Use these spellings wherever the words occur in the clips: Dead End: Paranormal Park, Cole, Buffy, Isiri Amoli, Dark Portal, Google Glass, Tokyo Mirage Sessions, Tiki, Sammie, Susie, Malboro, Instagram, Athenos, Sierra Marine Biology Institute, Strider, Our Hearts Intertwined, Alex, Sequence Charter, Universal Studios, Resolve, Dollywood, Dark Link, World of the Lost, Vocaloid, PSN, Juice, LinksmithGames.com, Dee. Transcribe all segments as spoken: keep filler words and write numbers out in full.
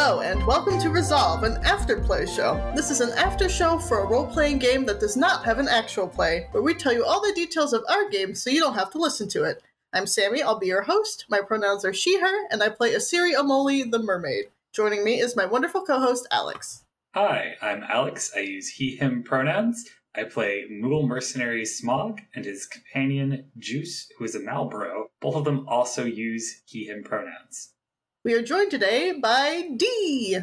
Hello, and welcome to Resolve, an after-play show. This is an after-show for a role-playing game that does not have an actual play, where we tell you all the details of our game so you don't have to listen to it. I'm Sammy, I'll be your host, my pronouns are she, her, and I play Isiri Amoli, the mermaid. Joining me is my wonderful co-host, Alex. Hi, I'm Alex, I use he, him pronouns. I play Moogle Mercenary Smog and his companion, Juice, who is a Malboro. Both of them also use he, him pronouns. We are joined today by D.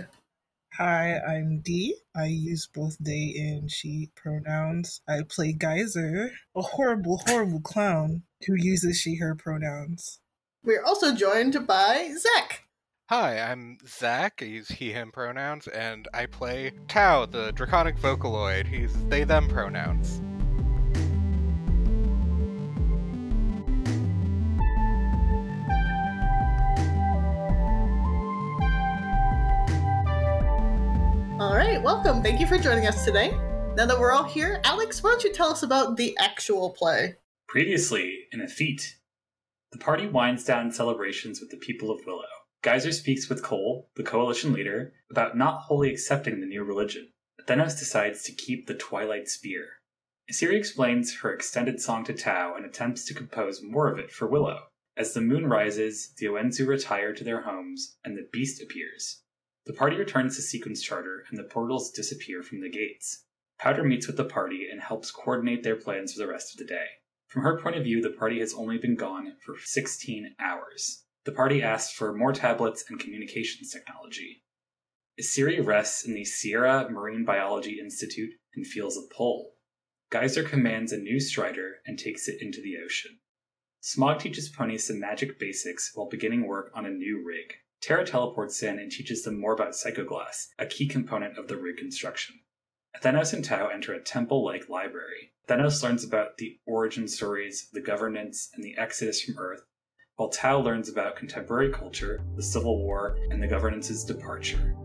Hi, I'm D. I use both they and she pronouns. I play Geyser, a horrible, horrible clown who uses she, her pronouns. We are also joined by Zach. Hi, I'm Zach. I use he, him pronouns, and I play Tau, the draconic Vocaloid. He uses they, them pronouns. Alright, welcome. Thank you for joining us today. Now that we're all here, Alex, why don't you tell us about the actual play? Previously, in Effete, the party winds down celebrations with the people of Willow. Geyser speaks with Cole, the coalition leader, about not wholly accepting the new religion. Athenos decides to keep the Twilight Spear. Isiri explains her extended song to Tau and attempts to compose more of it for Willow. As the moon rises, the Oenzu retire to their homes, and the beast appears. The party returns to Sequence Charter, and the portals disappear from the gates. Powder meets with the party and helps coordinate their plans for the rest of the day. From her point of view, the party has only been gone for sixteen hours. The party asks for more tablets and communications technology. Isiri rests in the Sierra Marine Biology Institute and feels a pull. Geyser commands a new Strider and takes it into the ocean. Smog teaches Poni some magic basics while beginning work on a new rig. Terra teleports in and teaches them more about Psychoglass, a key component of the Reconstruction. Athenos and Tau enter a temple-like library. Athenos learns about the origin stories, the governance, and the exodus from Earth, while Tau learns about contemporary culture, the Civil War, and the governance's departure.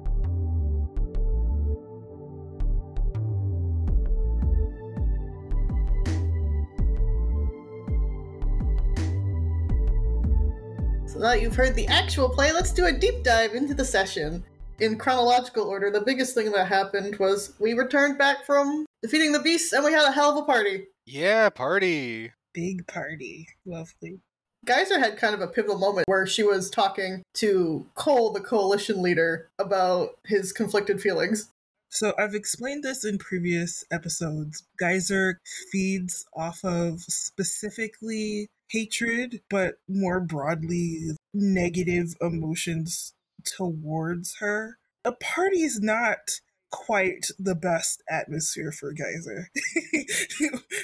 Now that you've heard the actual play, let's do a deep dive into the session. In chronological order, the biggest thing that happened was we returned back from defeating the beast, and we had a hell of a party. Yeah, party. Big party. Lovely. Geyser had kind of a pivotal moment where she was talking to Cole, the coalition leader, about his conflicted feelings. So I've explained this in previous episodes. Geyser feeds off of specifically hatred, but more broadly, negative emotions towards her. A party's not quite the best atmosphere for Geyser.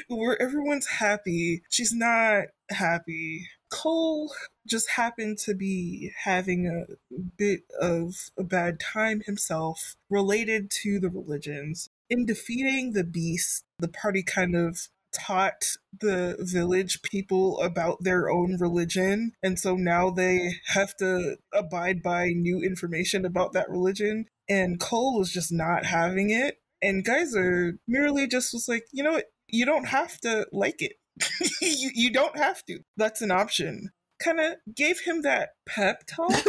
Where everyone's happy, she's not happy. Cole just happened to be having a bit of a bad time himself related to the religions. In defeating the beast, the party kind of taught the village people about their own religion, and so now they have to abide by new information about that religion, and Cole was just not having it, and Geyser merely just was like, you know what, you don't have to like it. you, you don't have to. That's an option. Kind of gave him that pep talk.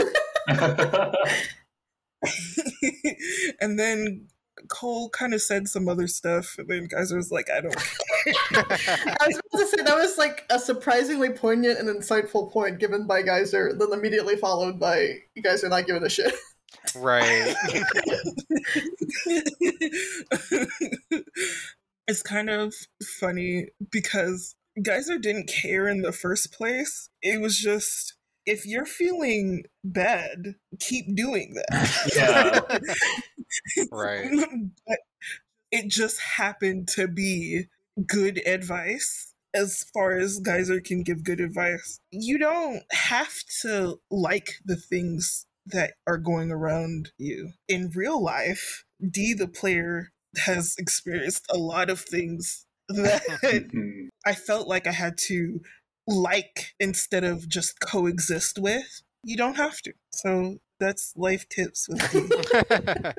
And then Cole kind of said some other stuff, and then Geyser was like, I don't care. I was about to say, that was like a surprisingly poignant and insightful point given by Geyser, then immediately followed by, you guys are not giving a shit. Right. It's kind of funny because Geyser didn't care in the first place. It was just, if you're feeling bad, keep doing that. Yeah. Right. But it just happened to be good advice, as far as Geyser can give good advice. You don't have to like the things that are going around you. In real life, D, the player, has experienced a lot of things that mm-hmm. I felt like I had to like instead of just coexist with. You don't have to. So that's life tips with me.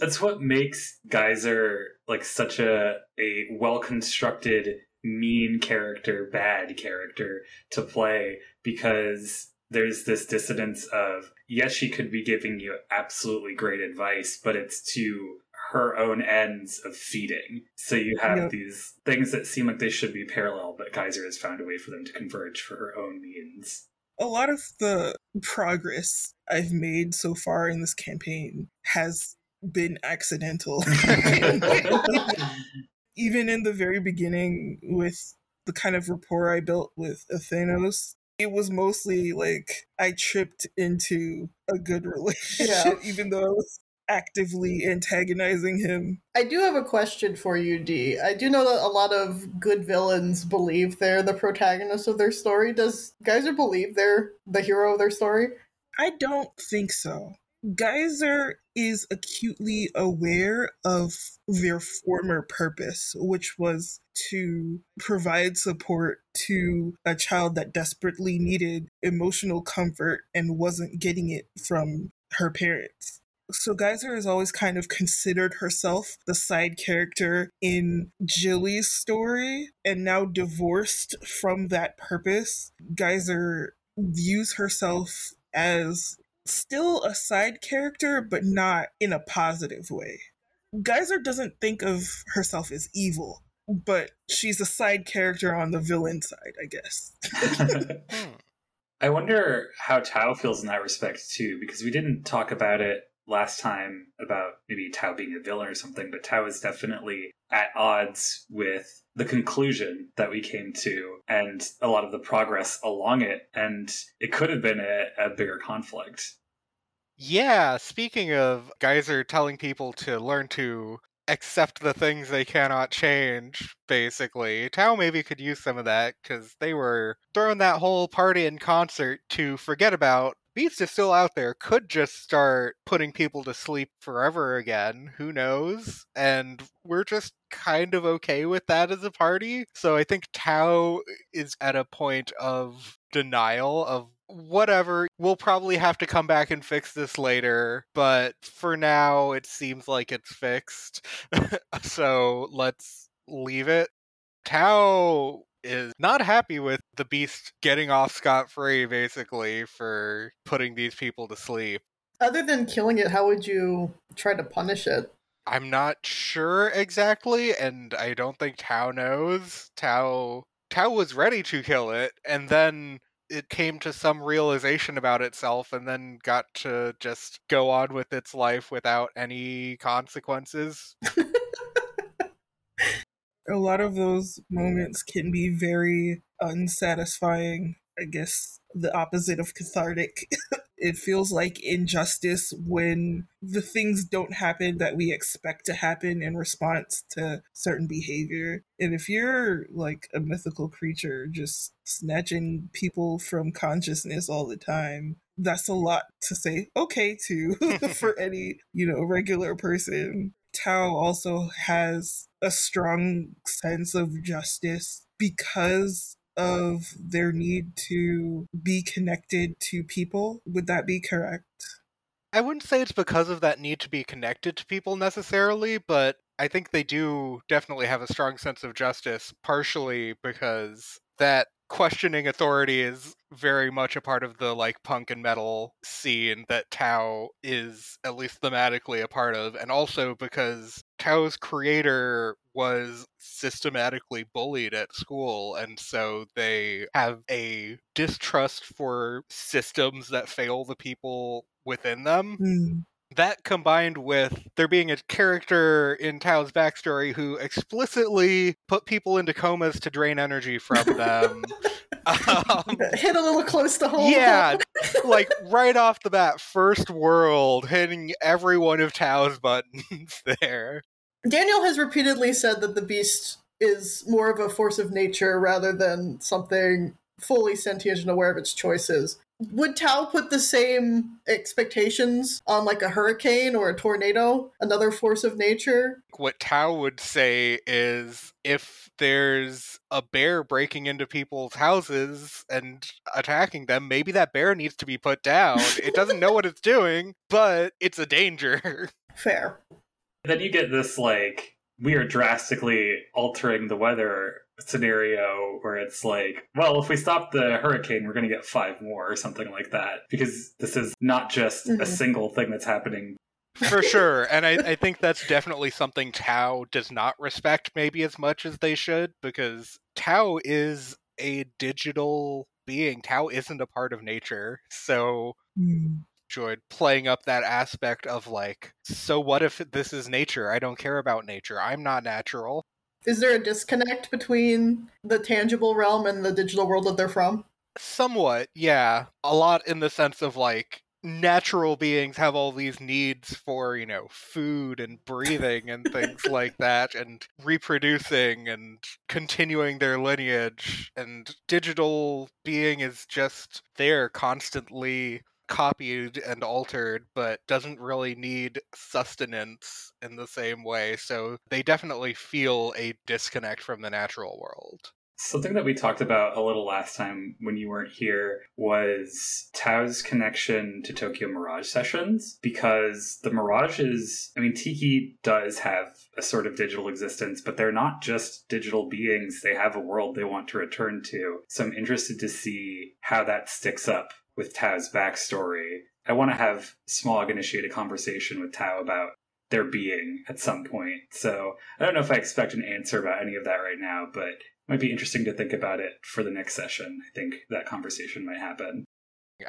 That's what makes Geyser like such a a well-constructed mean character, bad character to play, because there's this dissonance of yes, she could be giving you absolutely great advice, but it's to her own ends of feeding. So you have yep. these things that seem like they should be parallel, but Geyser has found a way for them to converge for her own means. A lot of the progress I've made so far in this campaign has been accidental. Even in the very beginning with the kind of rapport I built with Athenos, it was mostly like I tripped into a good relationship, yeah. even though I was actively antagonizing him. I do have a question for you, Dee. I do know that a lot of good villains believe they're the protagonist of their story. Does Geyser believe they're the hero of their story? I don't think so. Geyser is acutely aware of their former purpose, which was to provide support to a child that desperately needed emotional comfort and wasn't getting it from her parents. So Geyser has always kind of considered herself the side character in Jilly's story, and now divorced from that purpose, Geyser views herself as still a side character, but not in a positive way. Geyser doesn't think of herself as evil, but she's a side character on the villain side, I guess. I wonder how Tau feels in that respect, too, because we didn't talk about it last time about maybe Tau being a villain or something, but Tau is definitely at odds with the conclusion that we came to and a lot of the progress along it, and it could have been a, a bigger conflict. Yeah, speaking of Geyser telling people to learn to accept the things they cannot change, basically, Tau maybe could use some of that, because they were throwing that whole party and concert to forget about Beast is still out there, could just start putting people to sleep forever again, who knows? And we're just kind of okay with that as a party. So I think Tau is at a point of denial of whatever. We'll probably have to come back and fix this later, but for now it seems like it's fixed. So let's leave it. Tau is not happy with the Beast getting off scot-free, basically, for putting these people to sleep. Other than killing it, how would you try to punish it? I'm not sure exactly, and I don't think Tau knows. Tau, Tau was ready to kill it, and then it came to some realization about itself, and then got to just go on with its life without any consequences. A lot of those moments can be very unsatisfying, I guess the opposite of cathartic. It feels like injustice when the things don't happen that we expect to happen in response to certain behavior. And if you're like a mythical creature just snatching people from consciousness all the time, that's a lot to say okay to for any, you know, regular person. Tau also has a strong sense of justice because of their need to be connected to people. Would that be correct? I wouldn't say it's because of that need to be connected to people necessarily, but I think they do definitely have a strong sense of justice, partially because that questioning authority is very much a part of the like punk and metal scene that Tau is at least thematically a part of, and also because Tau's creator was systematically bullied at school, and so they have a distrust for systems that fail the people within them. Mm. That combined with there being a character in Tau's backstory who explicitly put people into comas to drain energy from them. um, Hit a little close to home. Yeah, like right off the bat, first world, hitting every one of Tau's buttons there. Daniel has repeatedly said that the Beast is more of a force of nature rather than something fully sentient and aware of its choices. Would Tau put the same expectations on like a hurricane or a tornado, another force of nature? What Tau would say is if there's a bear breaking into people's houses and attacking them, maybe that bear needs to be put down. It doesn't know what it's doing, but it's a danger. Fair. Then you get this like, we are drastically altering the weather scenario where it's like, well, if we stop the hurricane, we're going to get five more or something like that, because this is not just mm-hmm. a single thing that's happening. For sure. And I, I think that's definitely something Tau does not respect maybe as much as they should, because Tau is a digital being. Tau isn't a part of nature. So mm. enjoyed playing up that aspect of like, so what if this is nature? I don't care about nature. I'm not natural. Is there a disconnect between the tangible realm and the digital world that they're from? Somewhat, yeah. A lot in the sense of like, natural beings have all these needs for, you know, food and breathing and things like that, and reproducing and continuing their lineage, and digital being is just there constantly copied and altered, but doesn't really need sustenance in the same way. So they definitely feel a disconnect from the natural world. Something that we talked about a little last time when you weren't here was Tau's connection to Tokyo Mirage Sessions, because the Mirage is, I mean, Tiki does have a sort of digital existence, but they're not just digital beings. They have a world they want to return to. So I'm interested to see how that sticks up with Tau's backstory. I want to have Smog initiate a conversation with Tau about their being at some point. So I don't know if I expect an answer about any of that right now, but might be interesting to think about it for the next session. I think that conversation might happen.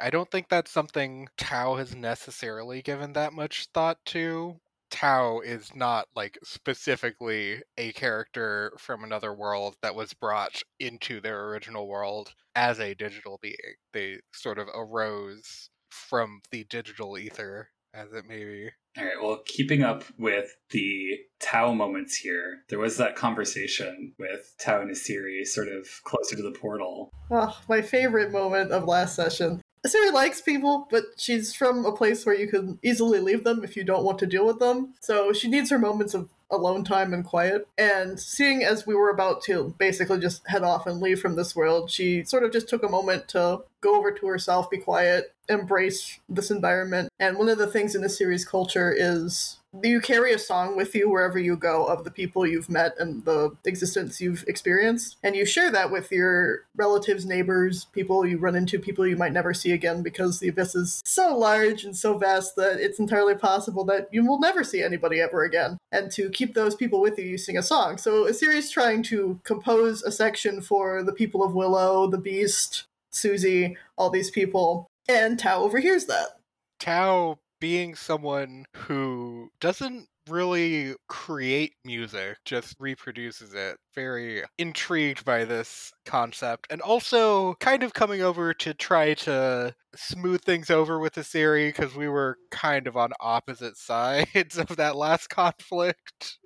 I don't think that's something Tau has necessarily given that much thought to. Tau is not, like, specifically a character from another world that was brought into their original world as a digital being. They sort of arose from the digital ether, as it may be. All right, well, keeping up with the Tau moments here, there was that conversation with Tau and Isiri sort of closer to the portal. Oh, my favorite moment of last session. Isiri likes people, but she's from a place where you can easily leave them if you don't want to deal with them. So she needs her moments of alone time and quiet. And seeing as we were about to basically just head off and leave from this world, she sort of just took a moment to go over to herself, be quiet, embrace this environment. And one of the things in this series culture is you carry a song with you wherever you go of the people you've met and the existence you've experienced. And you share that with your relatives, neighbors, people you run into, people you might never see again, because the abyss is so large and so vast that it's entirely possible that you will never see anybody ever again. And to keep those people with you, you sing a song. So Isiri's trying to compose a section for the people of Willow, the Beast, Susie, all these people, and Tau overhears that. Tau, being someone who doesn't really create music, just reproduces it, very intrigued by this concept, and also kind of coming over to try to smooth things over with Isiri, because we were kind of on opposite sides of that last conflict.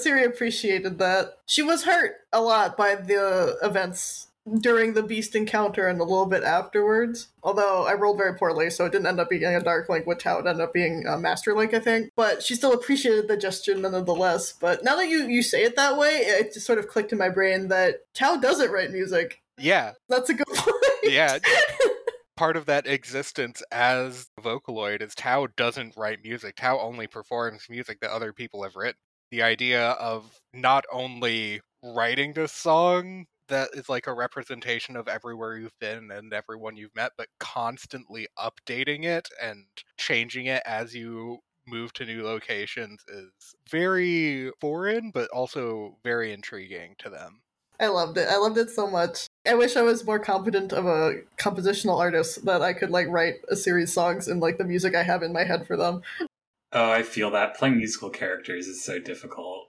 Isiri appreciated that. She was hurt a lot by the events during the Beast encounter and a little bit afterwards. Although I rolled very poorly, so it didn't end up being a Dark Link with Tau. It ended up being a Master Link, I think. But she still appreciated the gesture nonetheless. But now that you, you say it that way, it just sort of clicked in my brain that Tau doesn't write music. Yeah. That's a good point. Yeah. Part of that existence as Vocaloid is Tau doesn't write music. Tau only performs music that other people have written. The idea of not only writing this song that is like a representation of everywhere you've been and everyone you've met, but constantly updating it and changing it as you move to new locations is very foreign, but also very intriguing to them. I loved it. I loved it so much. I wish I was more competent of a compositional artist, that I could like write a series of songs and like the music I have in my head for them. Oh, I feel that. Playing musical characters is so difficult.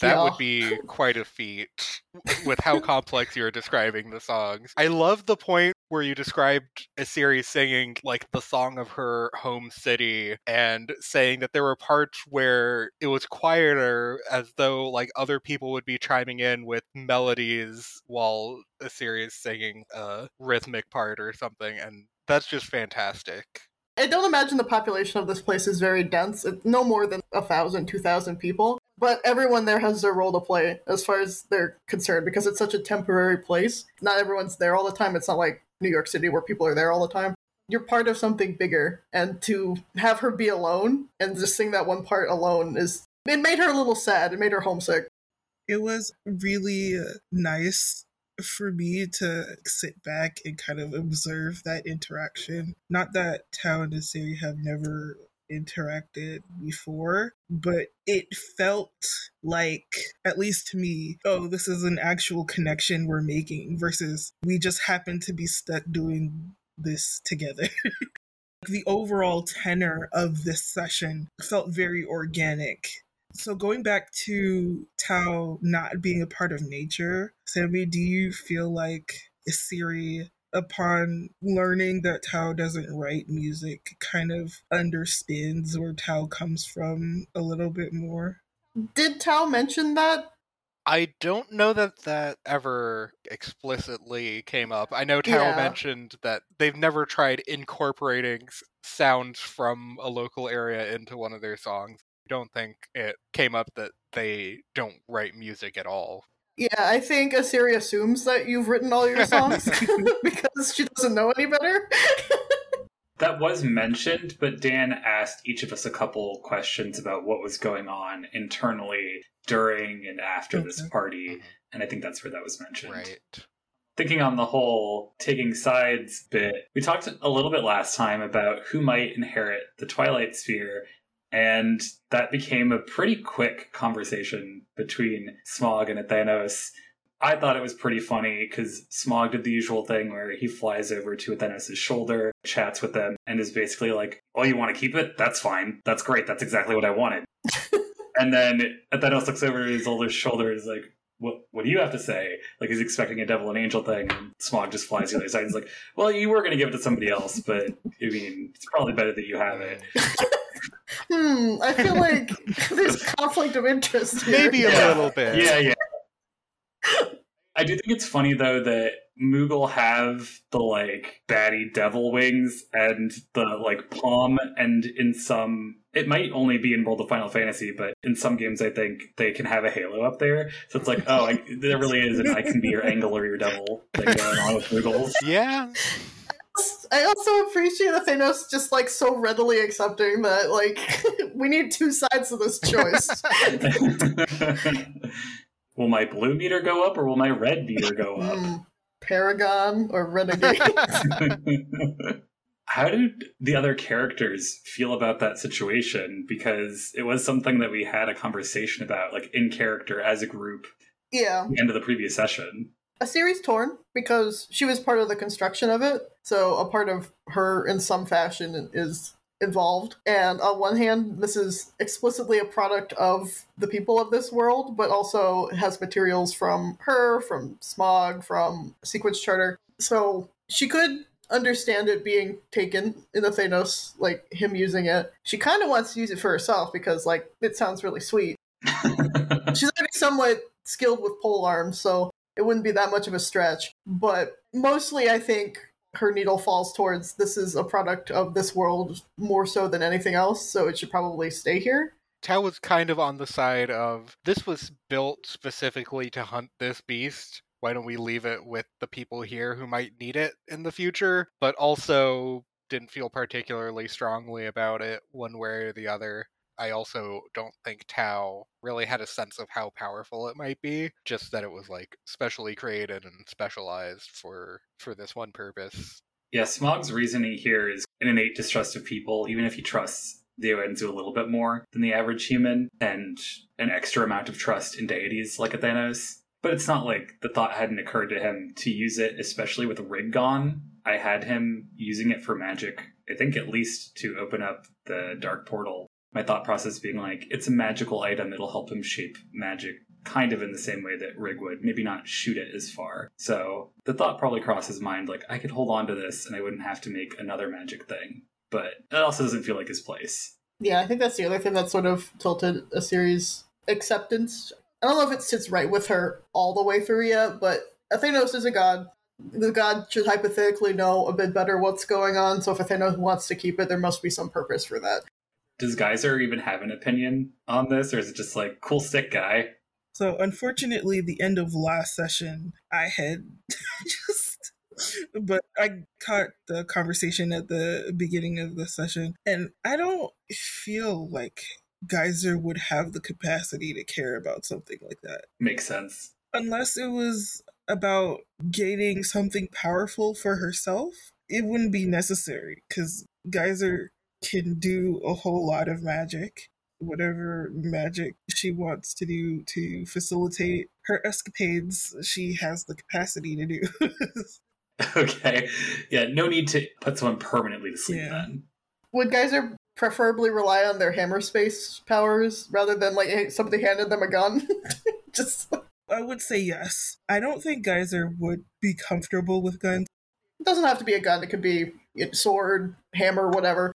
That yeah. would be quite a feat with how complex you're describing the songs. I love the point where you described Isiri singing like the song of her home city and saying that there were parts where it was quieter, as though like other people would be chiming in with melodies while Isiri is singing a rhythmic part or something. And that's just fantastic. I don't imagine the population of this place is very dense. It's no more than a thousand, two thousand people. But everyone there has their role to play as far as they're concerned, because it's such a temporary place. Not everyone's there all the time. It's not like New York City where people are there all the time. You're part of something bigger, and to have her be alone and just sing that one part alone is, it made her a little sad. It made her homesick. it was really nice for me to sit back and kind of observe that interaction. Not that Tau and Isiri have never interacted before, but it felt like, at least to me, oh, this is an actual connection we're making versus we just happen to be stuck doing this together. The overall tenor of this session felt very organic. So going back to Tau not being a part of nature, Sammy, do you feel like Isiri, upon learning that Tau doesn't write music, kind of understands where Tau comes from a little bit more? Did Tau mention that? I don't know that that ever explicitly came up. I know Tao yeah. mentioned that they've never tried incorporating s- sounds from a local area into one of their songs. I don't think it came up that they don't write music at all. Yeah, I think Isiri assumes that you've written all your songs because she doesn't know any better. That was mentioned, but Dan asked each of us a couple questions about what was going on internally during and after okay. this party, and I think that's where that was mentioned. Right. Thinking on the whole, taking sides bit, we talked a little bit last time about who might inherit the Twilight Spear, and that became a pretty quick conversation between Smog and Athenos. I thought it was pretty funny because Smog did the usual thing where he flies over to Athenos' shoulder, chats with them, and is basically like, oh, you want to keep it? That's fine. That's great. That's exactly what I wanted. And then Athenos looks over to his older shoulder and is like, what What do you have to say? Like, he's expecting a devil and angel thing. And Smog just flies to the other side. He's like, well, you were going to give it to somebody else, but I mean, it's probably better that you have it. hmm, I feel like there's conflict of interest here. Maybe a yeah. little bit. Yeah, yeah. I do think it's funny, though, that Moogle have the, like, baddie devil wings and the, like, palm, and in some... It might only be in World of Final Fantasy, but in some games, I think, they can have a halo up there. So it's like, oh, I, there really is an I can be your angle or your devil thing going on with Moogles. Yeah. I also appreciate Athenos just, like, so readily accepting that, like, we need two sides of this choice. Will my blue meter go up or will my red meter go up? Mm, Paragon or Renegade? How did the other characters feel about that situation? Because it was something that we had a conversation about, like, in character as a group. Yeah. At the end of the previous session. Isiri's torn because she was part of the construction of it. So a part of her in some fashion is involved, and on one hand this is explicitly a product of the people of this world, but also has materials from her, from Smog, from Sequence Charter, so she could understand it being taken in the Thanos, like him using it. She kind of wants to use it for herself because, like, it sounds really sweet. She's already somewhat skilled with pole arms, so it wouldn't be that much of a stretch, but mostly I think her needle falls towards this is a product of this world more so than anything else, so it should probably stay here. Tau was kind of on the side of, this was built specifically to hunt this beast. Why don't we leave it with the people here who might need it in the future? But also didn't feel particularly strongly about it one way or the other. I also don't think Tau really had a sense of how powerful it might be, just that it was, like, specially created and specialized for for this one purpose. Yeah, Smog's reasoning here is an innate distrust of people, even if he trusts the Oenzu a little bit more than the average human, and an extra amount of trust in deities like Athenos. But it's not like the thought hadn't occurred to him to use it, especially with Rig gone. I had him using it for magic, I think at least to open up the dark portal. My thought process being like, it's a magical item, it'll help him shape magic, kind of in the same way that Rig would, maybe not shoot it as far. So the thought probably crossed his mind, like, I could hold on to this and I wouldn't have to make another magic thing. But it also doesn't feel like his place. Yeah, I think that's the other thing that sort of tilted Isiri's acceptance. I don't know if it sits right with her all the way through yet, but Athenos is a god. The god should hypothetically know a bit better what's going on, so if Athenos wants to keep it, there must be some purpose for that. Does Geyser even have an opinion on this, or is it just like, cool stick guy? So unfortunately, the end of last session, I had just... But I caught the conversation at the beginning of the session, and I don't feel like Geyser would have the capacity to care about something like that. Makes sense. Unless it was about gaining something powerful for herself, it wouldn't be necessary, because Geyser can do a whole lot of magic, whatever magic she wants to do to facilitate her escapades, she has the capacity to do. Okay. Yeah, no need to put someone permanently to sleep yeah. then. Would Geyser preferably rely on their hammer space powers rather than, like, somebody handed them a gun? Just... I would say yes. I don't think Geyser would be comfortable with guns. It doesn't have to be a gun. It could be a sword, hammer, whatever.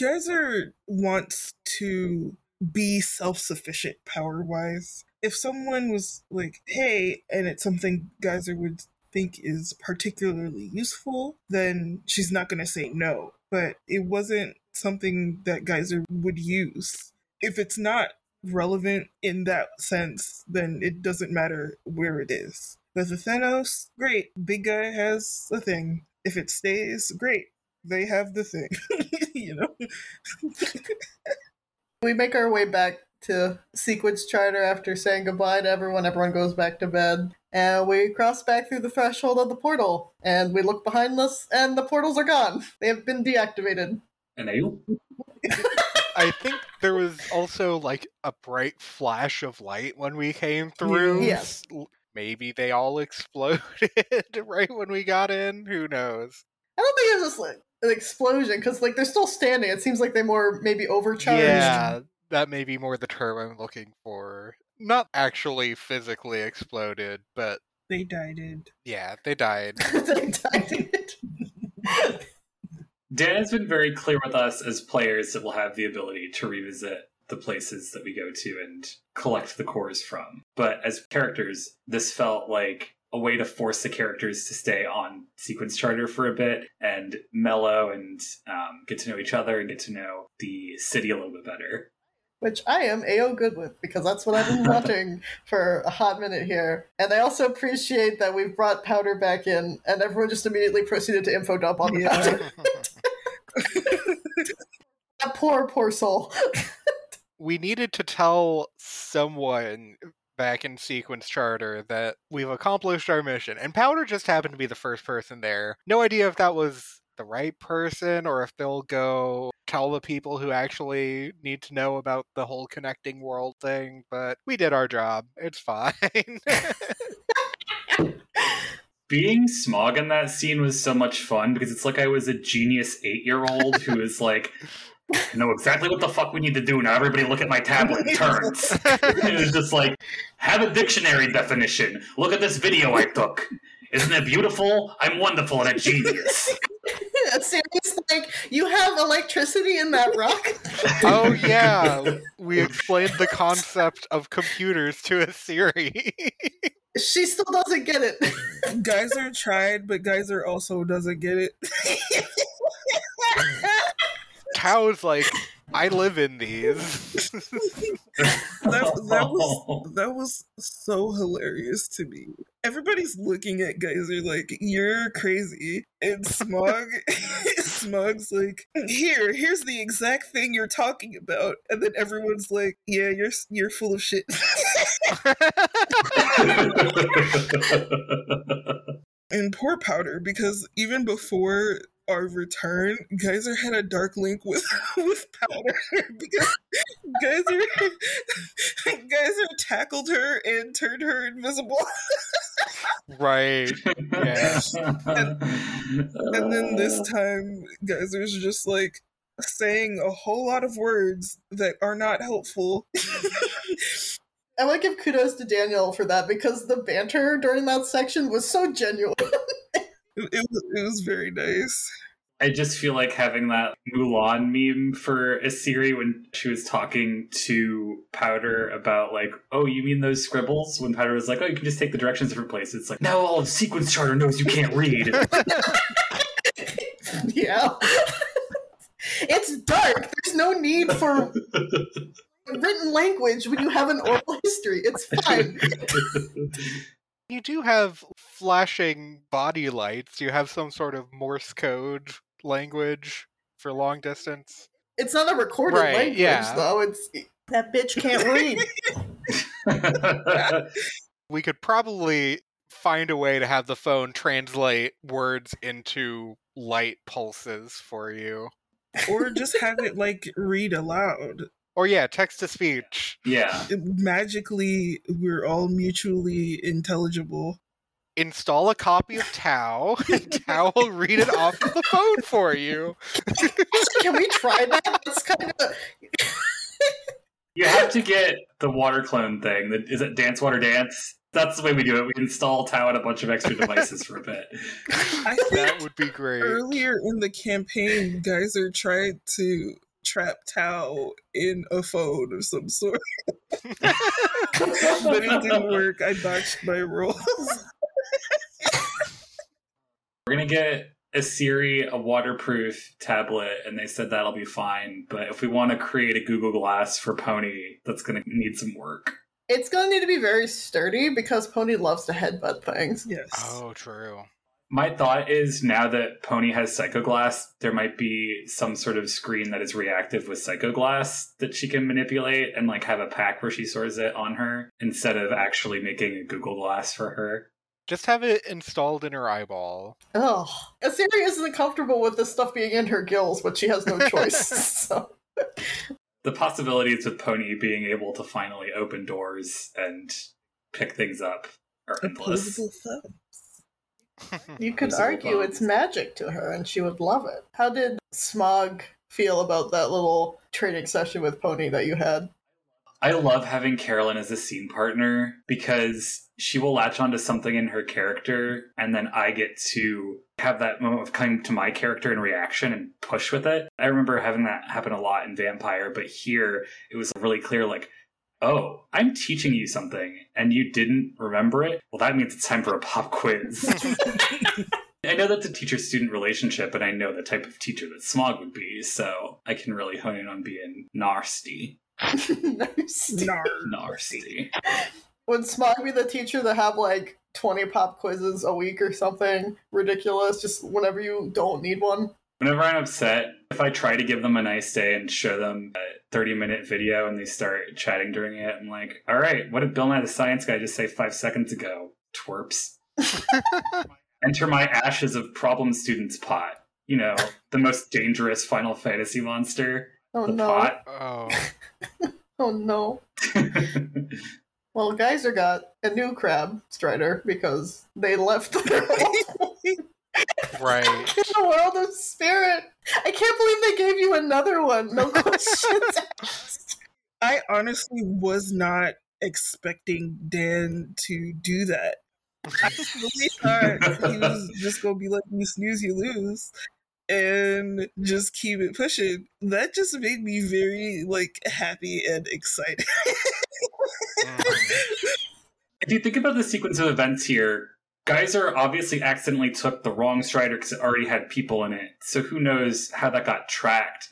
Geyser wants to be self-sufficient power-wise. If someone was like, hey, and it's something Geyser would think is particularly useful, then she's not going to say no. But it wasn't something that Geyser would use. If it's not relevant in that sense, then it doesn't matter where it is. With Athenos, great. Big guy has a thing. If it stays, great. They have the thing, you know? We make our way back to Sequence Charter after saying goodbye to everyone. Everyone goes back to bed. And we cross back through the threshold of the portal. And we look behind us, and the portals are gone. They have been deactivated. And ale? I think there was also, like, a bright flash of light when we came through. Yes. Maybe they all exploded right when we got in. Who knows? I don't think it was just, like, an explosion, because, like, they're still standing. It seems like they more maybe overcharged. Yeah, that may be more the term I'm looking for. Not actually physically exploded, but... They died. Yeah, they died. They died. Dan has been very clear with us as players that we'll have the ability to revisit the places that we go to and collect the cores from. But as characters, this felt like a way to force the characters to stay on Sequence Charter for a bit and mellow and um, get to know each other and get to know the city a little bit better. Which I am A O good with, because that's what I've been watching for a hot minute here. And I also appreciate that we've brought Powder back in, and everyone just immediately proceeded to info dump on the yeah. Powder. That poor, poor soul. We needed to tell someone back in Sequence Charter that we've accomplished our mission, and Powder just happened to be the first person there. No idea if that was the right person, or if they'll go tell the people who actually need to know about the whole connecting world thing, but we did our job. It's fine. Being Smog in that scene was so much fun, because it's like I was a genius eight-year-old who is like, I know exactly what the fuck we need to do now. Everybody look at my tablet and turns. It was just like, have a dictionary definition. Look at this video I took. Isn't it beautiful? I'm wonderful and a genius. Seriously, like, you have electricity in that rock? Oh, yeah. We explained the concept of computers to Isiri. She still doesn't get it. Geyser tried, but Geyser also doesn't get it. Tau's like, I live in these. that, that was that was so hilarious to me. Everybody's looking at Geyser like, you're crazy. And Smog, Smog's like, here, here's the exact thing you're talking about. And then everyone's like, yeah, you're you're full of shit. And poor Powder, because even before our return, Geyser had a dark link with with Powder, because Geyser Geyser tackled her and turned her invisible. Right. Yeah. And, and then this time, Geyser's just like saying a whole lot of words that are not helpful. I want to give kudos to Daniel for that, because the banter during that section was so genuine. It was, it was very nice. I just feel like having that Mulan meme for Isiri when she was talking to Powder about, like, oh, you mean those scribbles? When Powder was like, oh, you can just take the directions different places. It's like, now all of Sequence Charter knows you can't read. Yeah. It's dark. There's no need for written language when you have an oral history. It's fine. You do have flashing body lights. You have some sort of Morse code language for long distance. It's not a recorded right, language, yeah. though. It's That bitch can't read. We could probably find a way to have the phone translate words into light pulses for you. Or just have it, like, read aloud. Or, yeah, text-to-speech. Yeah. It, magically, we're all mutually intelligible. Install a copy of Tau, and Tau will read it off of the phone for you. Can we try that? It's kind of... You have to get the water clone thing. Is it Dance Water Dance? That's the way we do it. We install Tau and a bunch of extra devices for a bit. I think that would be great. Earlier in the campaign, Geyser tried to trap Tau in a phone of some sort. But it didn't work. I botched my rolls. We're going to get Isiri a waterproof tablet, and they said that'll be fine. But if we want to create a Google Glass for Poni, that's going to need some work. It's going to need to be very sturdy because Poni loves to headbutt things. Yes. Oh, true. My thought is now that Poni has Psychoglass, there might be some sort of screen that is reactive with Psychoglass that she can manipulate and like have a pack where she stores it on her instead of actually making a Google Glass for her. Just have it installed in her eyeball. Oh. Isiri isn't comfortable with this stuff being in her gills, but she has no choice. So. The possibilities with Poni being able to finally open doors and pick things up are endless. You could argue it's magic to her, and she would love it. How did Smog feel about that little training session with Poni that you had? I love having Carolyn as a scene partner because she will latch onto something in her character, and then I get to have that moment of coming to my character in reaction and push with it. I remember having that happen a lot in Vampire, but here it was really clear, like, oh, I'm teaching you something, and you didn't remember it? Well, that means it's time for a pop quiz. I know that's a teacher-student relationship, and I know the type of teacher that Smog would be, so I can really hone in on being nasty. Nasty. Nasty. Would Smog be the teacher that have like twenty pop quizzes a week or something ridiculous just whenever you don't need one? Whenever I'm upset, if I try to give them a nice day and show them a thirty minute video and they start chatting during it, I'm like, all right, what did Bill Nye the Science Guy just say five seconds ago? Twerps. Enter my ashes of problem students pot. You know, the most dangerous Final Fantasy monster. Oh, the no. Pot. Oh. Oh, no. Well, Geyser got a new crab, Strider, because they left the world. Right. The world of spirit. I can't believe they gave you another one. No questions asked. I honestly was not expecting Dan to do that. I really thought he was just going to be like, you snooze, you lose. And just keep it pushing. That just made me very, like, happy and excited. If you think about the sequence of events here, Geyser obviously accidentally took the wrong Strider because it already had people in it. So who knows how that got tracked.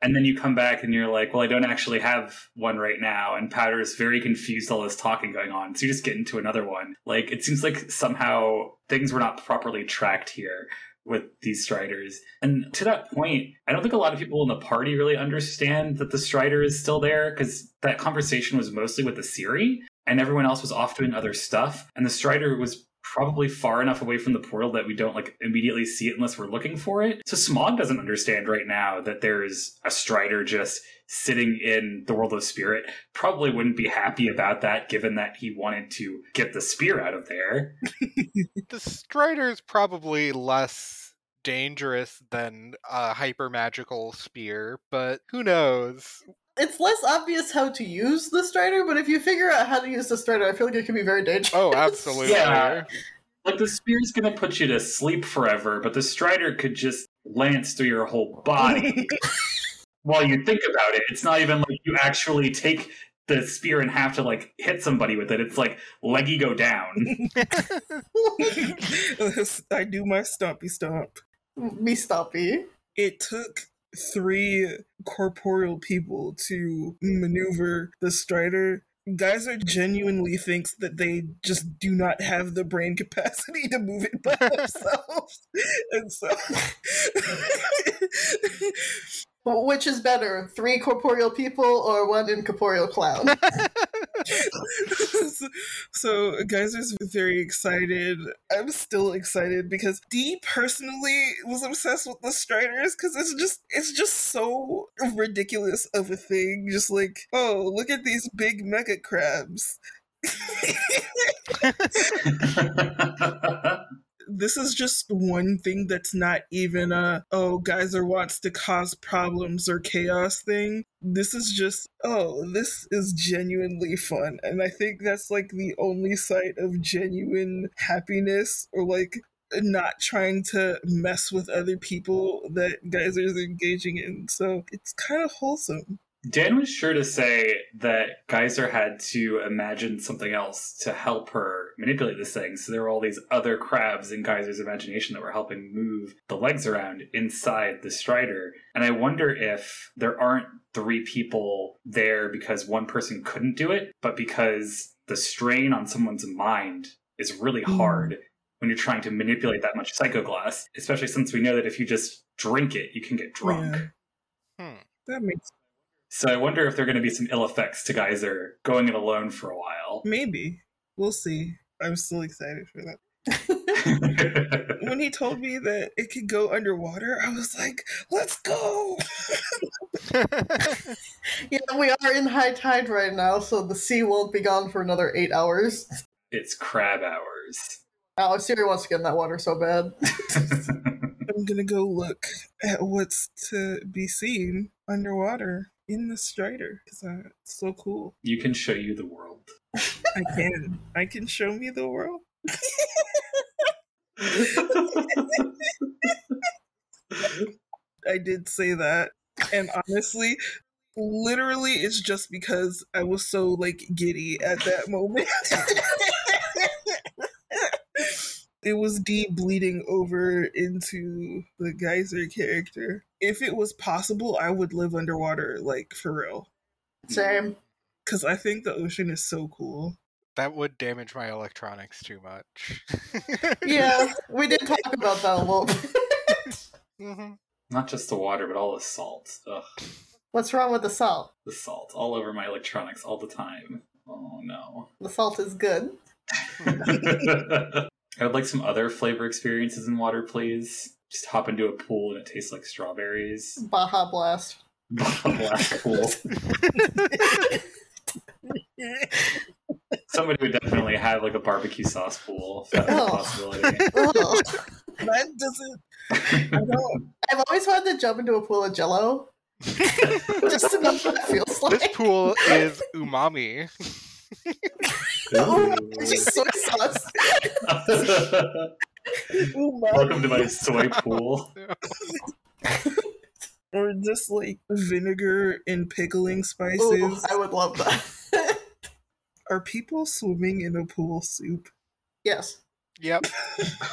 And then you come back and you're like, well, I don't actually have one right now. And Powder is very confused, all this talking going on. So you just get into another one. Like, it seems like somehow things were not properly tracked here with these Striders. And to that point, I don't think a lot of people in the party really understand that the Strider is still there, because that conversation was mostly with Isiri, and everyone else was off doing other stuff, and the Strider was probably far enough away from the portal that we don't like immediately see it unless we're looking for it. So Smog doesn't understand right now that there is a Strider just sitting in the world of spirit. Probably wouldn't be happy about that, given that he wanted to get the spear out of there. The Strider is probably less dangerous than a hyper magical spear, but who knows? It's less obvious how to use the Strider, but if you figure out how to use the Strider, I feel like it can be very dangerous. Oh, absolutely. Yeah. Like, the spear's going to put you to sleep forever, but the Strider could just lance through your whole body. While you think about it, it's not even like you actually take the spear and have to, like, hit somebody with it. It's like, leggy go down. I do my stompy stomp. Me stompy. It took three corporeal people to maneuver the Strider. Geyser genuinely thinks that they just do not have the brain capacity to move it by themselves. And so Well, which is better, three corporeal people or one incorporeal clown? so, so Geyser's very excited. I'm still excited because Dee personally was obsessed with the Striders because it's just it's just so ridiculous of a thing. Just like, oh, look at these big mecha crabs. This is just one thing that's not even a, oh, Geyser wants to cause problems or chaos thing. This is just, oh, this is genuinely fun. And I think that's like the only site of genuine happiness or like not trying to mess with other people that Geyser is engaging in. So it's kind of wholesome. Dan was sure to say that Geyser had to imagine something else to help her manipulate this thing. So there were all these other crabs in Geyser's imagination that were helping move the legs around inside the Strider. And I wonder if there aren't three people there because one person couldn't do it, but because the strain on someone's mind is really hard when you're trying to manipulate that much psychoglass, especially since we know that if you just drink it, you can get drunk. Yeah. Hmm. That makes sense. So I wonder if there are going to be some ill effects to Geyser going it alone for a while. Maybe. We'll see. I'm still excited for that. When he told me that it could go underwater, I was like, let's go! Yeah, we are in high tide right now, so the sea won't be gone for another eight hours. It's crab hours. Oh, Siri wants to get in that water so bad. I'm going to go look at what's to be seen underwater. In the Strider, because uh, it's so cool. You can show you the world. I can. I can show me the world. I did say that. And honestly, literally, it's just because I was so, like, giddy at that moment. It was Dee bleeding over into the Geyser character. If it was possible, I would live underwater, like, for real. Same. Because I think the ocean is so cool. That would damage my electronics too much. Yeah, we did talk about that a little bit. Mm-hmm. Not just the water, but all the salt. Ugh. What's wrong with the salt? The salt all over my electronics all the time. Oh, no. The salt is good. I would like some other flavor experiences in water, please. Just hop into a pool and it tastes like strawberries. Baja Blast. Baja Blast pool. Somebody would definitely have like a barbecue sauce pool, if that was oh. a possibility. Oh. That doesn't... I don't... I've always wanted to jump into a pool of Jell-O. Just to know what it feels like. This pool is umami. Oh, just soy sauce. Welcome to my soy pool. Or just like vinegar and pickling spices. Ooh, I would love that. Are people swimming in a pool soup? Yes. Yep.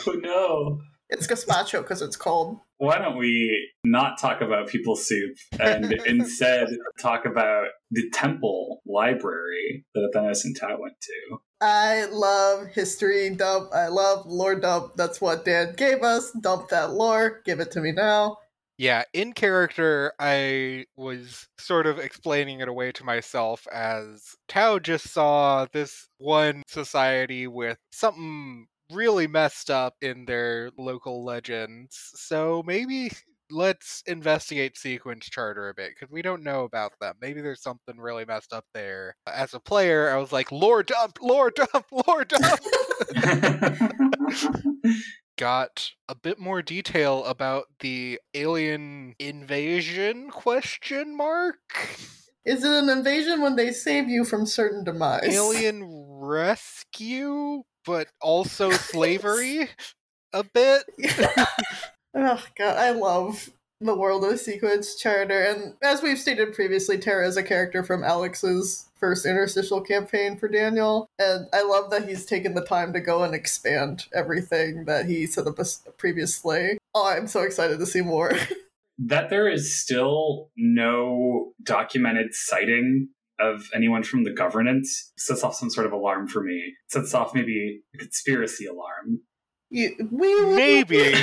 Oh no. It's gazpacho because it's cold. Why don't we not talk about people soup and instead talk about the temple library that Athenos and Tau went to? I love history dump. I love lore dump. That's what Dan gave us. Dump that lore. Give it to me now. Yeah, in character, I was sort of explaining it away to myself as Tau just saw this one society with something really messed up in their local legends, so maybe let's investigate Sequence Charter a bit, because we don't know about them. Maybe there's something really messed up there. As a player, I was like, lore dump, lore dump, lore dump! Got a bit more detail about the alien invasion, question mark? Is it an invasion when they save you from certain demise? Alien rescue? But also slavery a bit. Yeah. Oh, God, I love the World of Sequence Charter. And as we've stated previously, Tara is a character from Alex's first Interstitial campaign for Daniel. And I love that he's taken the time to go and expand everything that he set up previously. Oh, I'm so excited to see more. That there is still no documented sighting of anyone from the governance sets off some sort of alarm for me. It sets off maybe a conspiracy alarm. You, we maybe.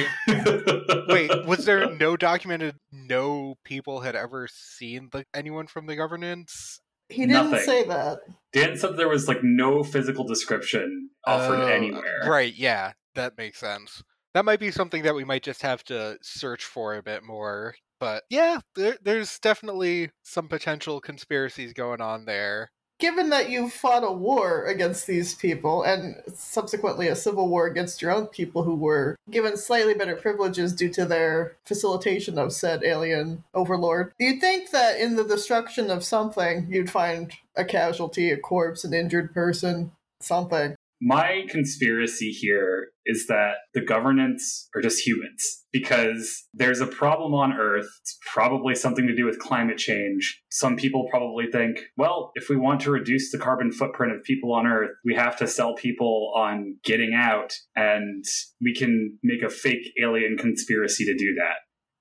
Wait, was there no documented? No people had ever seen the, anyone from the governance. He didn't Nothing. say that. Dan said there was like no physical description offered uh, anywhere. Right? Yeah, that makes sense. That might be something that we might just have to search for a bit more. But yeah, there, there's definitely some potential conspiracies going on there. Given that you fought a war against these people, and subsequently a civil war against your own people who were given slightly better privileges due to their facilitation of said alien overlord, you'd think that in the destruction of something, you'd find a casualty, a corpse, an injured person, something. My conspiracy here is that the governance are just humans, because there's a problem on Earth. It's probably something to do with climate change. Some people probably think, well, if we want to reduce the carbon footprint of people on Earth, we have to sell people on getting out, and we can make a fake alien conspiracy to do that.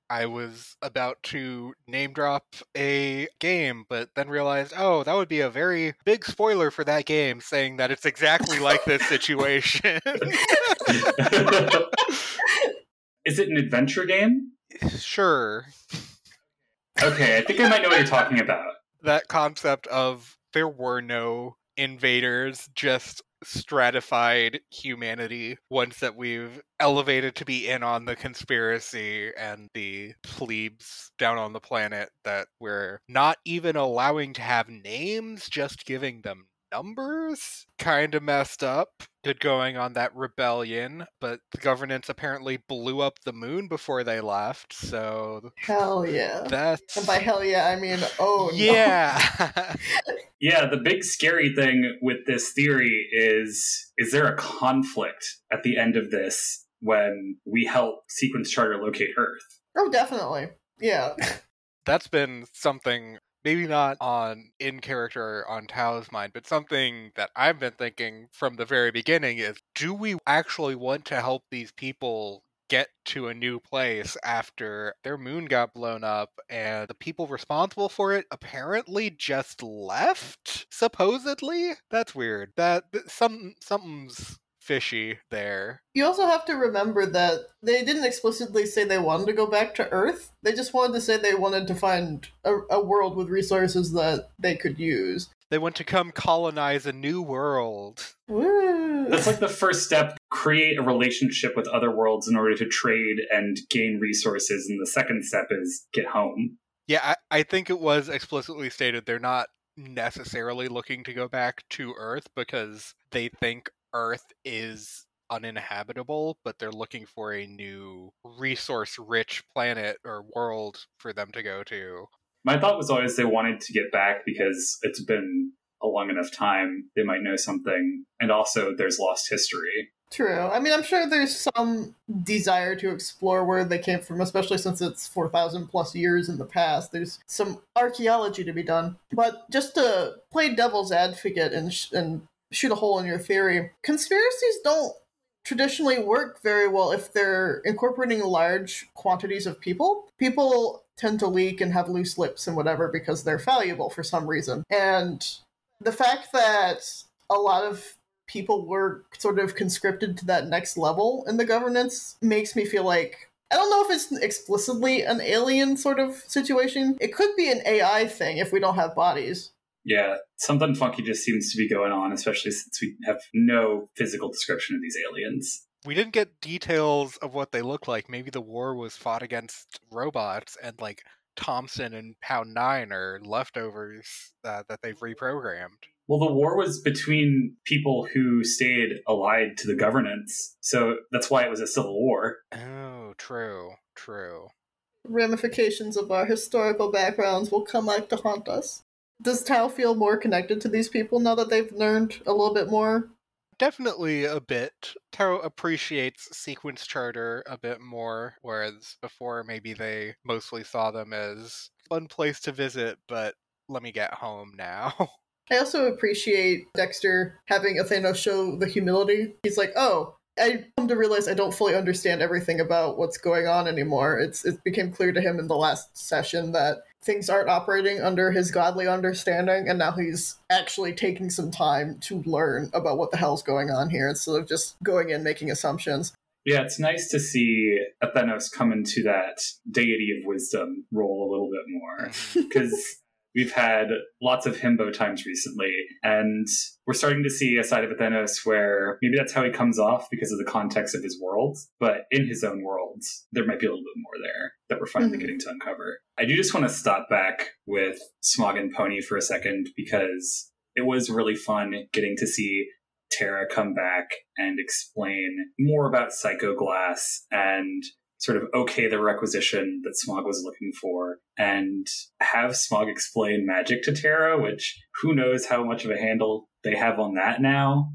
I was about to name drop a game, but then realized, oh, that would be a very big spoiler for that game, saying that it's exactly like this situation. Is it an adventure game? Sure. Okay, I think I might know what you're talking about. That concept of there were no invaders, just stratified humanity once that we've elevated to be in on the conspiracy, and the plebes down on the planet that we're not even allowing to have names, just giving them numbers. Kind of messed up. Good going on that rebellion, but the governance apparently blew up the moon before they left, so... Hell yeah. That's... And by hell yeah, I mean, oh yeah. No. Yeah, the big scary thing with this theory is, is there a conflict at the end of this when we help Sequence Charter locate Earth? Oh, definitely. Yeah. That's been something... Maybe not on in character on Tao's mind, but something that I've been thinking from the very beginning is, do we actually want to help these people get to a new place after their moon got blown up and the people responsible for it apparently just left? Supposedly? That's weird. That some something's fishy there. You also have to remember that they didn't explicitly say they wanted to go back to Earth. They just wanted to say they wanted to find a, a world with resources that they could use. They want to come colonize a new world. Woo. That's like the first step. Create a relationship with other worlds in order to trade and gain resources. And the second step is get home. Yeah, I, I think it was explicitly stated they're not necessarily looking to go back to Earth because they think Earth is uninhabitable, but they're looking for a new resource-rich planet or world for them to go to. My thought was always they wanted to get back because it's been a long enough time, they might know something, and also there's lost history. True. I mean, I'm sure there's some desire to explore where they came from, especially since it's four thousand plus years in the past. There's some archaeology to be done. But just to play devil's advocate and sh- and shoot a hole in your theory, conspiracies don't traditionally work very well if they're incorporating large quantities of people. People tend to leak and have loose lips and whatever because they're fallible for some reason. And the fact that a lot of people were sort of conscripted to that next level in the governance makes me feel like, I don't know if it's explicitly an alien sort of situation. It could be an A I thing if we don't have bodies. Yeah, something funky just seems to be going on, especially since we have no physical description of these aliens. We didn't get details of what they look like. Maybe the war was fought against robots, and like Thompson and Pound Nine are leftovers uh, that they've reprogrammed. Well, the war was between people who stayed allied to the governance, so that's why it was a civil war. Oh, true, true. Ramifications of our historical backgrounds will come back to haunt us. Does Tau feel more connected to these people now that they've learned a little bit more? Definitely a bit. Tau appreciates Sequence Charter a bit more, whereas before maybe they mostly saw them as fun place to visit, but let me get home now. I also appreciate Dexter having Athenos show the humility. He's like, oh, I come to realize I don't fully understand everything about what's going on anymore. It's It became clear to him in the last session that things aren't operating under his godly understanding, and now he's actually taking some time to learn about what the hell's going on here instead of just going in making assumptions. Yeah, it's nice to see Athenos come into that deity of wisdom role a little bit more, because we've had lots of himbo times recently, and we're starting to see a side of Athenos where maybe that's how he comes off because of the context of his world, but in his own world, there might be a little bit more there that we're finally mm-hmm. getting to uncover. I do just want to stop back with Smog and Poni for a second, because it was really fun getting to see Tara come back and explain more about Psychoglass and sort of okay the requisition that Smog was looking for, and have Smog explain magic to Tara, which who knows how much of a handle they have on that now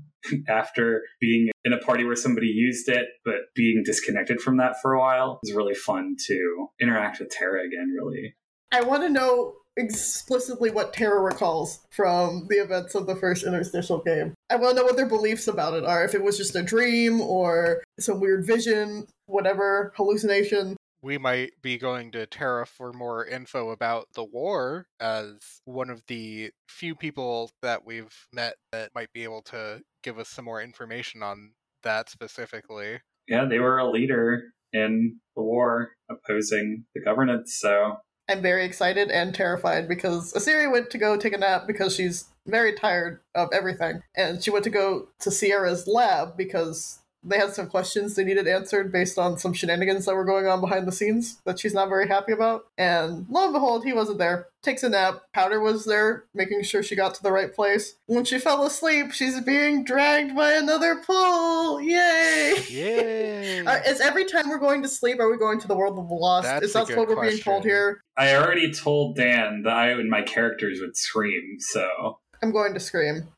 after being in a party where somebody used it, but being disconnected from that for a while. It was really fun to interact with Tara again, really. I want to know explicitly what Tara recalls from the events of the first Interstitial game. I want to know what their beliefs about it are, if it was just a dream or some weird vision, whatever, hallucination. We might be going to Tara for more info about the war, as one of the few people that we've met that might be able to give us some more information on that specifically. Yeah, they were a leader in the war opposing the governance, so I'm very excited and terrified because Isiri went to go take a nap because she's very tired of everything. And she went to go to Sierra's lab because they had some questions they needed answered based on some shenanigans that were going on behind the scenes that she's not very happy about. And lo and behold, he wasn't there. Takes a nap. Powder was there, making sure she got to the right place. When she fell asleep, she's being dragged by another pole. Yay! Yay! uh, is every time we're going to sleep, are we going to the World of the Lost? That's is that what question. We're being told here? I already told Dan that I and my characters would scream, so I'm going to scream.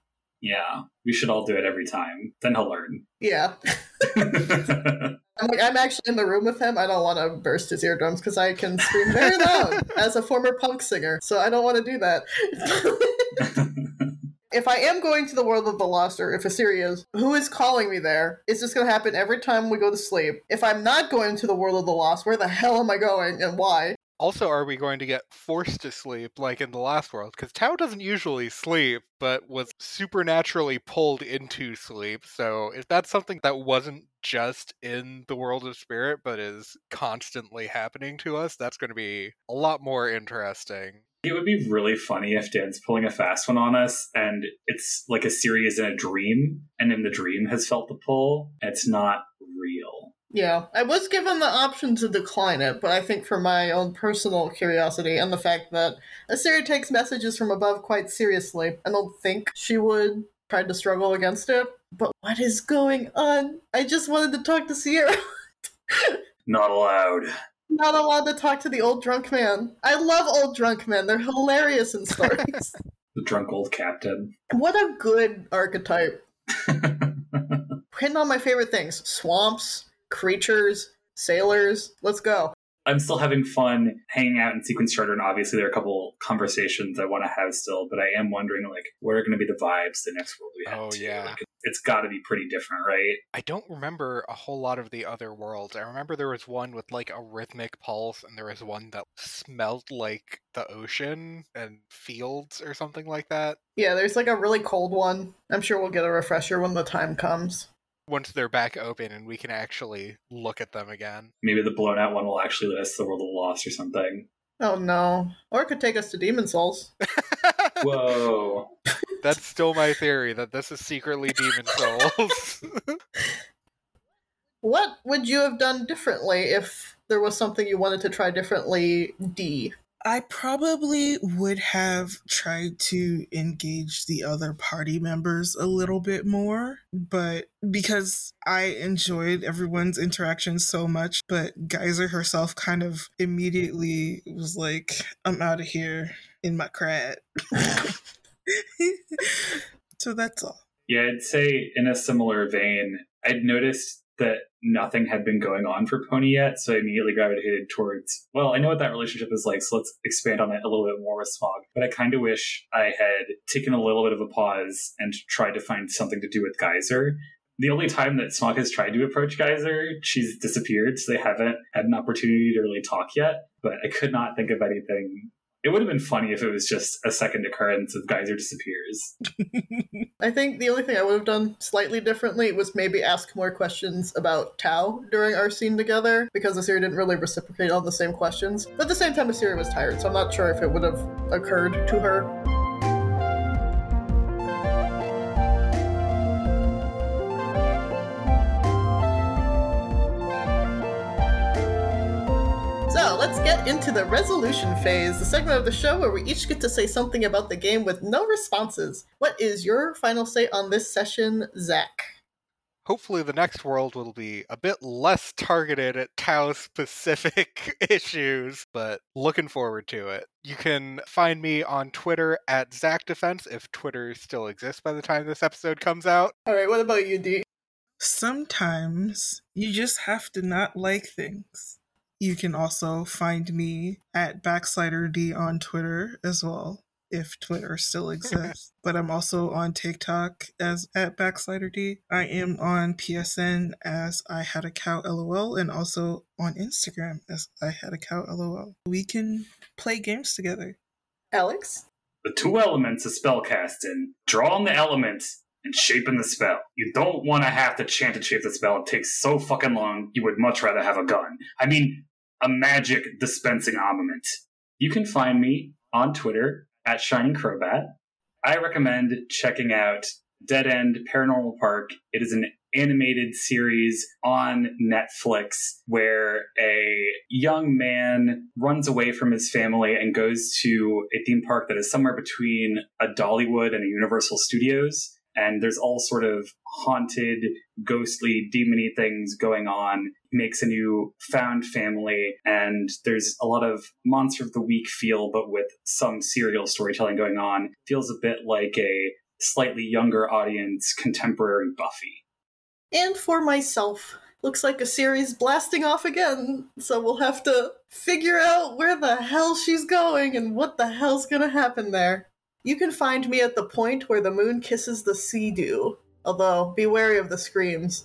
Yeah, we should all do it every time. Then he'll learn. Yeah. I'm like, I'm actually in the room with him. I don't want to burst his eardrums because I can scream very loud as a former punk singer. So I don't want to do that. If I am going to the World of the Lost, or if Isiri is, who is calling me there? It's just going to happen every time we go to sleep. If I'm not going to the World of the Lost, where the hell am I going and why? Also, are we going to get forced to sleep like in the last world? Because Tau doesn't usually sleep, but was supernaturally pulled into sleep. So if that's something that wasn't just in the World of Spirit, but is constantly happening to us, that's going to be a lot more interesting. It would be really funny if Dan's pulling a fast one on us, and it's like Isiri is in a dream, and in the dream has felt the pull, and it's not real. Yeah, I was given the option to decline it, but I think for my own personal curiosity and the fact that Isiri takes messages from above quite seriously, I don't think she would try to struggle against it. But what is going on? I just wanted to talk to Sierra. Not allowed. Not allowed to talk to the old drunk man. I love old drunk men. They're hilarious in stories. The drunk old captain. What a good archetype. Hitting on my favorite things. Swamps. Creatures, sailors, let's go. I'm still having fun hanging out in Sequence Charter, and obviously there are a couple conversations I want to have still, but I am wondering, like, what are going to be the vibes the next world we have oh, to? Yeah. Like, it's got to be pretty different, right? I don't remember a whole lot of the other worlds. I remember there was one with, like, a rhythmic pulse, and there was one that smelled like the ocean and fields or something like that. Yeah, there's, like, a really cold one. I'm sure we'll get a refresher when the time comes. Once they're back open and we can actually look at them again. Maybe the blown out one will actually lead us to the World of the Lost or something. Oh no. Or it could take us to Demon Souls. Whoa. That's still my theory, that this is secretly Demon Souls. What would you have done differently if there was something you wanted to try differently, D? I probably would have tried to engage the other party members a little bit more, but because I enjoyed everyone's interaction so much, but Geyser herself kind of immediately was like, I'm out of here in my crad. So that's all. Yeah, I'd say in a similar vein, I'd noticed that nothing had been going on for Poni yet, so I immediately gravitated towards, well, I know what that relationship is like, so let's expand on it a little bit more with Smog. But I kind of wish I had taken a little bit of a pause and tried to find something to do with Geyser. The only time that Smog has tried to approach Geyser, she's disappeared, so they haven't had an opportunity to really talk yet, but I could not think of anything It would have been funny if it was just a second occurrence of Geyser disappears. I think the only thing I would have done slightly differently was maybe ask more questions about Tau during our scene together, because Isiri didn't really reciprocate all the same questions. But at the same time, Isiri was tired, so I'm not sure if it would have occurred to her. Let's get into the resolution phase, the segment of the show where we each get to say something about the game with no responses. What is your final say on this session, Zach? Hopefully the next world will be a bit less targeted at Tau-specific issues, but looking forward to it. You can find me on Twitter at ZachDefense, if Twitter still exists by the time this episode comes out. All right, what about you, Dee? Sometimes you just have to not like things. You can also find me at BacksliderD on Twitter as well, if Twitter still exists. But I'm also on TikTok as at BacksliderD. I am on P S N as I Had a Cow LOL, and also on Instagram as I Had a Cow LOL. We can play games together. Alex? The two elements of spellcasting, drawing the elements and shaping the spell. You don't want to have to chant to shape the spell. It takes so fucking long. You would much rather have a gun. I mean, a magic dispensing armament. You can find me on Twitter at Shining Crowbat. I recommend checking out Dead End Paranormal Park. It is an animated series on Netflix where a young man runs away from his family and goes to a theme park that is somewhere between a Dollywood and a Universal Studios. And there's all sort of haunted, ghostly, demon-y things going on. He makes a new found family, and there's a lot of Monster of the Week feel, but with some serial storytelling going on. Feels a bit like a slightly younger audience, contemporary Buffy. And for myself, looks like a series blasting off again, so we'll have to figure out where the hell she's going and what the hell's gonna happen there. You can find me at the point where the moon kisses the sea-dew, although be wary of the screams.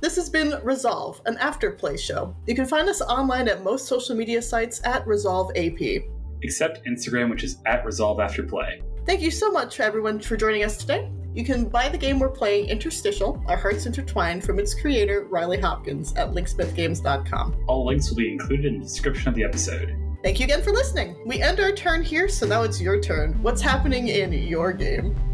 This has been Resolve, an afterplay show. You can find us online at most social media sites at Resolve A P. Except Instagram, which is at Resolve Afterplay. Thank you so much, everyone, for joining us today. You can buy the game we're playing, Interstitial, Our Hearts Intertwined, from its creator, Riley Hopkins, at linksmith games dot com. All links will be included in the description of the episode. Thank you again for listening. We end our turn here, so now it's your turn. What's happening in your game?